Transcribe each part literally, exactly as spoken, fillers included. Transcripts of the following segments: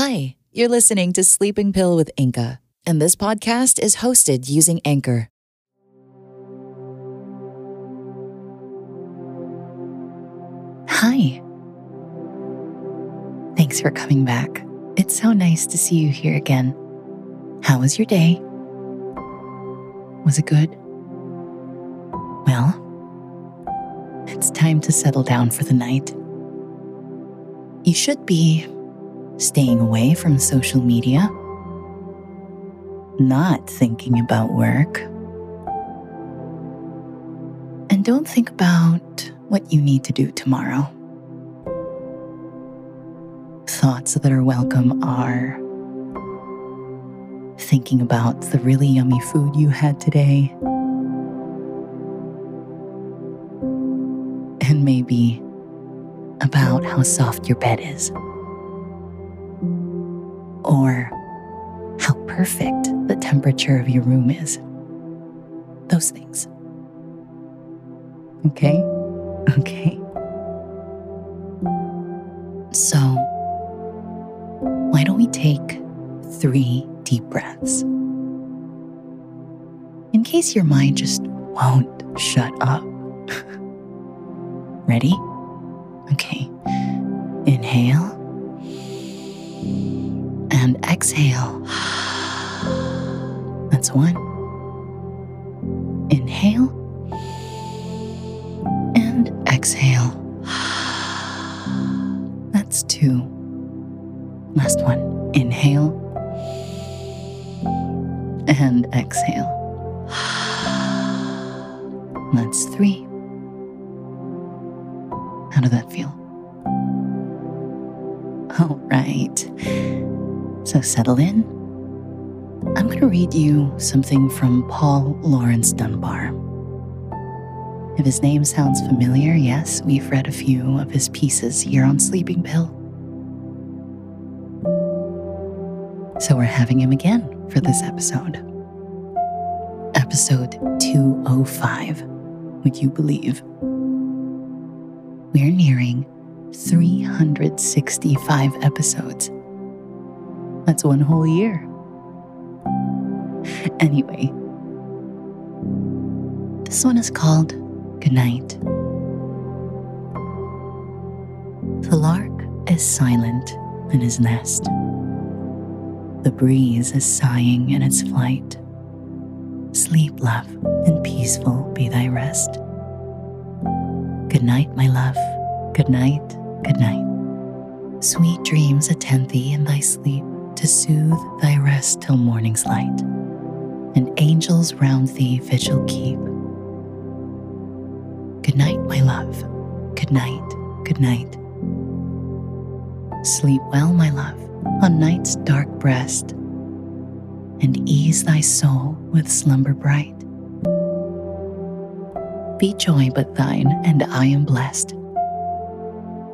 Hi, you're listening to Sleeping Pill with Inca, and this podcast is hosted using Anchor. Hi. Thanks for coming back. It's so nice to see you here again. How was your day? Was it good? Well, it's time to settle down for the night. You should be staying away from social media, not thinking about work, and don't think about what you need to do tomorrow. Thoughts that are welcome are thinking about the really yummy food you had today, and maybe about how soft your bed is, or how perfect the temperature of your room is. Those things. Okay? Okay. So, why don't we take three deep breaths? In case your mind just won't shut up. Ready? Okay. Inhale. And exhale. That's one. Inhale. And exhale. That's two. Last one. Inhale. And exhale. That's three. How did that feel? All right. So settle in. I'm going to read you something from Paul Laurence Dunbar. If his name sounds familiar, yes, we've read a few of his pieces here on Sleeping Pill. So we're having him again for this episode. Episode two oh five, would you believe? We're nearing three hundred sixty-five episodes. That's one whole year. Anyway, this one is called Good-Night. The lark is silent in his nest. The breeze is sighing in its flight. Sleep, love, and peaceful be thy rest. Good night, my love. Good night, good night. Sweet dreams attend thee in thy sleep, to soothe thy rest till morning's light, and angels round thee vigil keep. Good night, my love. Good night, good night. Sleep well, my love, on night's dark breast, and ease thy soul with slumber bright. Be joy but thine, and I am blessed.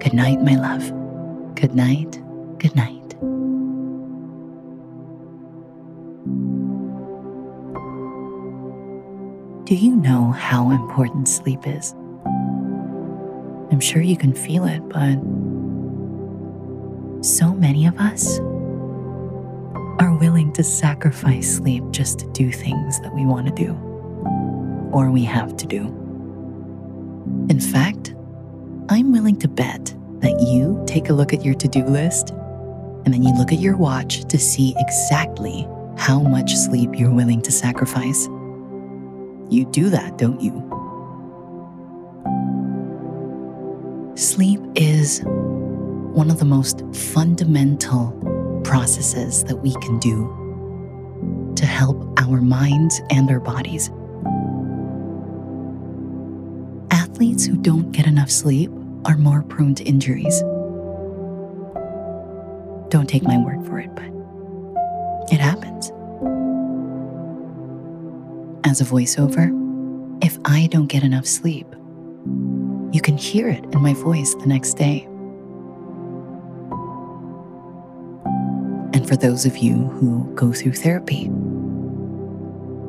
Good night, my love. Good night, good night. Do you know how important sleep is? I'm sure you can feel it, but so many of us are willing to sacrifice sleep just to do things that we want to do, or we have to do. In fact, I'm willing to bet that you take a look at your to-do list, and then you look at your watch to see exactly how much sleep you're willing to sacrifice. You do that, don't you? Sleep is one of the most fundamental processes that we can do to help our minds and our bodies. Athletes who don't get enough sleep are more prone to injuries. Don't take my word for it, but it happens. As a voiceover, if I don't get enough sleep, you can hear it in my voice the next day. And for those of you who go through therapy,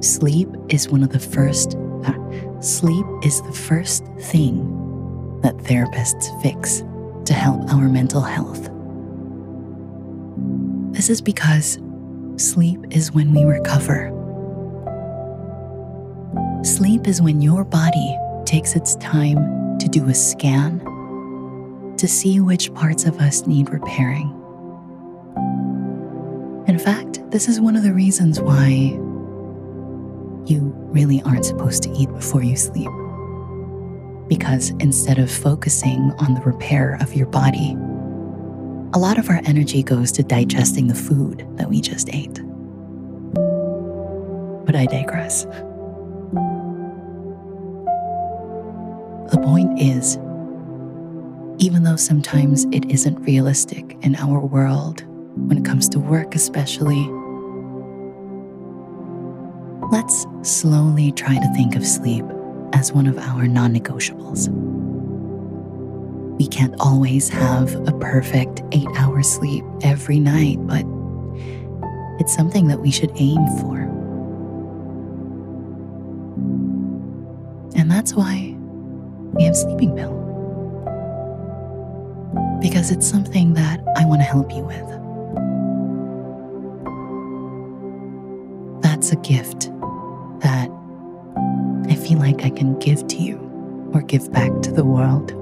sleep is one of the first, uh, sleep is the first thing that therapists fix to help our mental health. This is because sleep is when we recover. Sleep is when your body takes its time to do a scan to see which parts of us need repairing. In fact, this is one of the reasons why you really aren't supposed to eat before you sleep. Because instead of focusing on the repair of your body, a lot of our energy goes to digesting the food that we just ate. But I digress. The point is, even though sometimes it isn't realistic in our world, when it comes to work especially, let's slowly try to think of sleep as one of our non-negotiables. We can't always have a perfect eight-hour sleep every night, but it's something that we should aim for. And that's why we have Sleeping Pill. Because it's something that I want to help you with. That's a gift that I feel like I can give to you or give back to the world.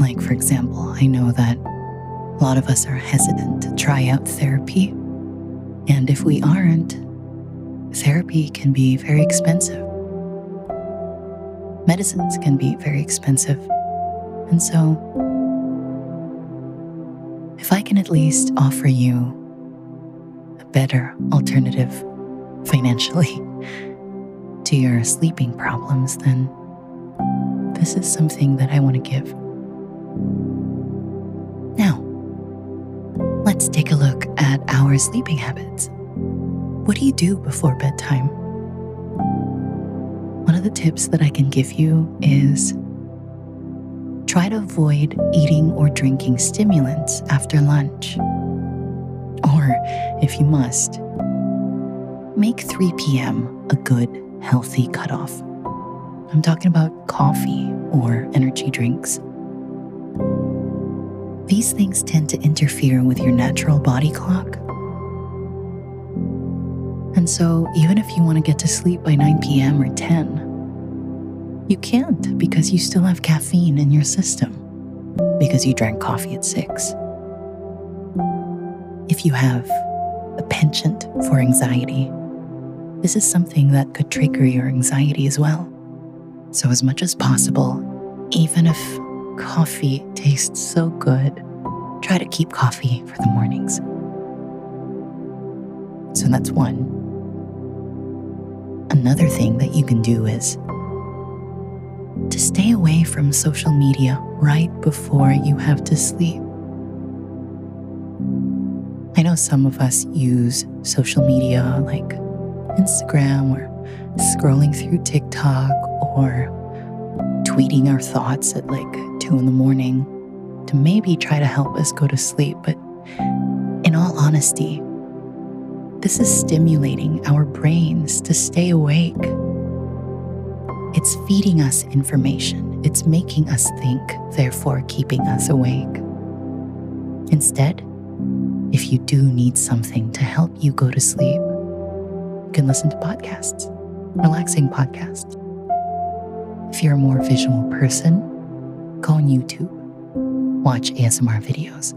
Like, for example, I know that a lot of us are hesitant to try out therapy. And if we aren't, therapy can be very expensive. Medicines can be very expensive. And so, if I can at least offer you a better alternative financially to your sleeping problems, then this is something that I want to give. Now, let's take a look at our sleeping habits. What do you do before bedtime? One of the tips that I can give you is try to avoid eating or drinking stimulants after lunch. Or, if you must, make three p.m. a good, healthy cutoff. I'm talking about coffee or energy drinks. These things tend to interfere with your natural body clock. And so, even if you want to get to sleep by nine p.m. or ten, you can't because you still have caffeine in your system because you drank coffee at six. If you have a penchant for anxiety, this is something that could trigger your anxiety as well. So as much as possible, even if coffee tastes so good, try to keep coffee for the mornings. So that's one. Another thing that you can do is to stay away from social media right before you have to sleep. I know some of us use social media like Instagram or scrolling through TikTok or tweeting our thoughts at like two in the morning to maybe try to help us go to sleep, but in all honesty, this is stimulating our brains to stay awake. It's feeding us information. It's making us think, therefore keeping us awake. Instead, if you do need something to help you go to sleep, you can listen to podcasts, relaxing podcasts. If you're a more visual person, go on YouTube, watch A S M R videos,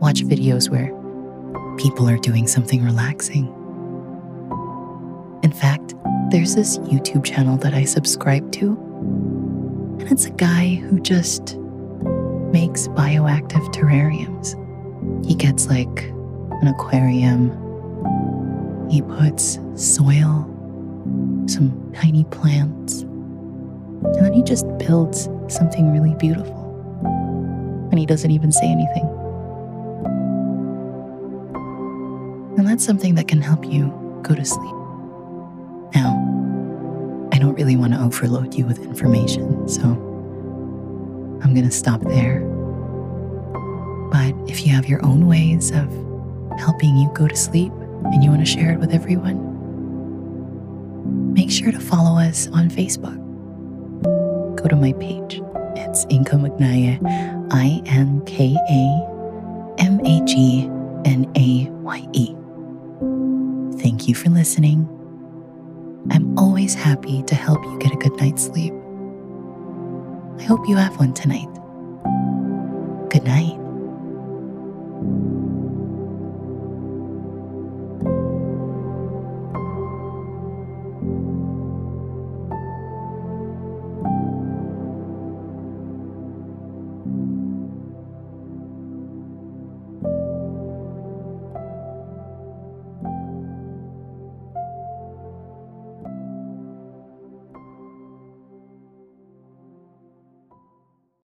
watch videos where people are doing something relaxing. In fact, there's this YouTube channel that I subscribe to, and it's a guy who just makes bioactive terrariums. He gets like an aquarium, he puts soil, some tiny plants, and then he just builds something really beautiful. And he doesn't even say anything. And that's something that can help you go to sleep. Now, I don't really want to overload you with information, so I'm going to stop there. But if you have your own ways of helping you go to sleep and you want to share it with everyone, make sure to follow us on Facebook. Go to my page. It's It's Inka Magnaye, I N K A M A G N A Y E. Thank you for listening. I'm always happy to help you get a good night's sleep. I hope you have one tonight. Good night.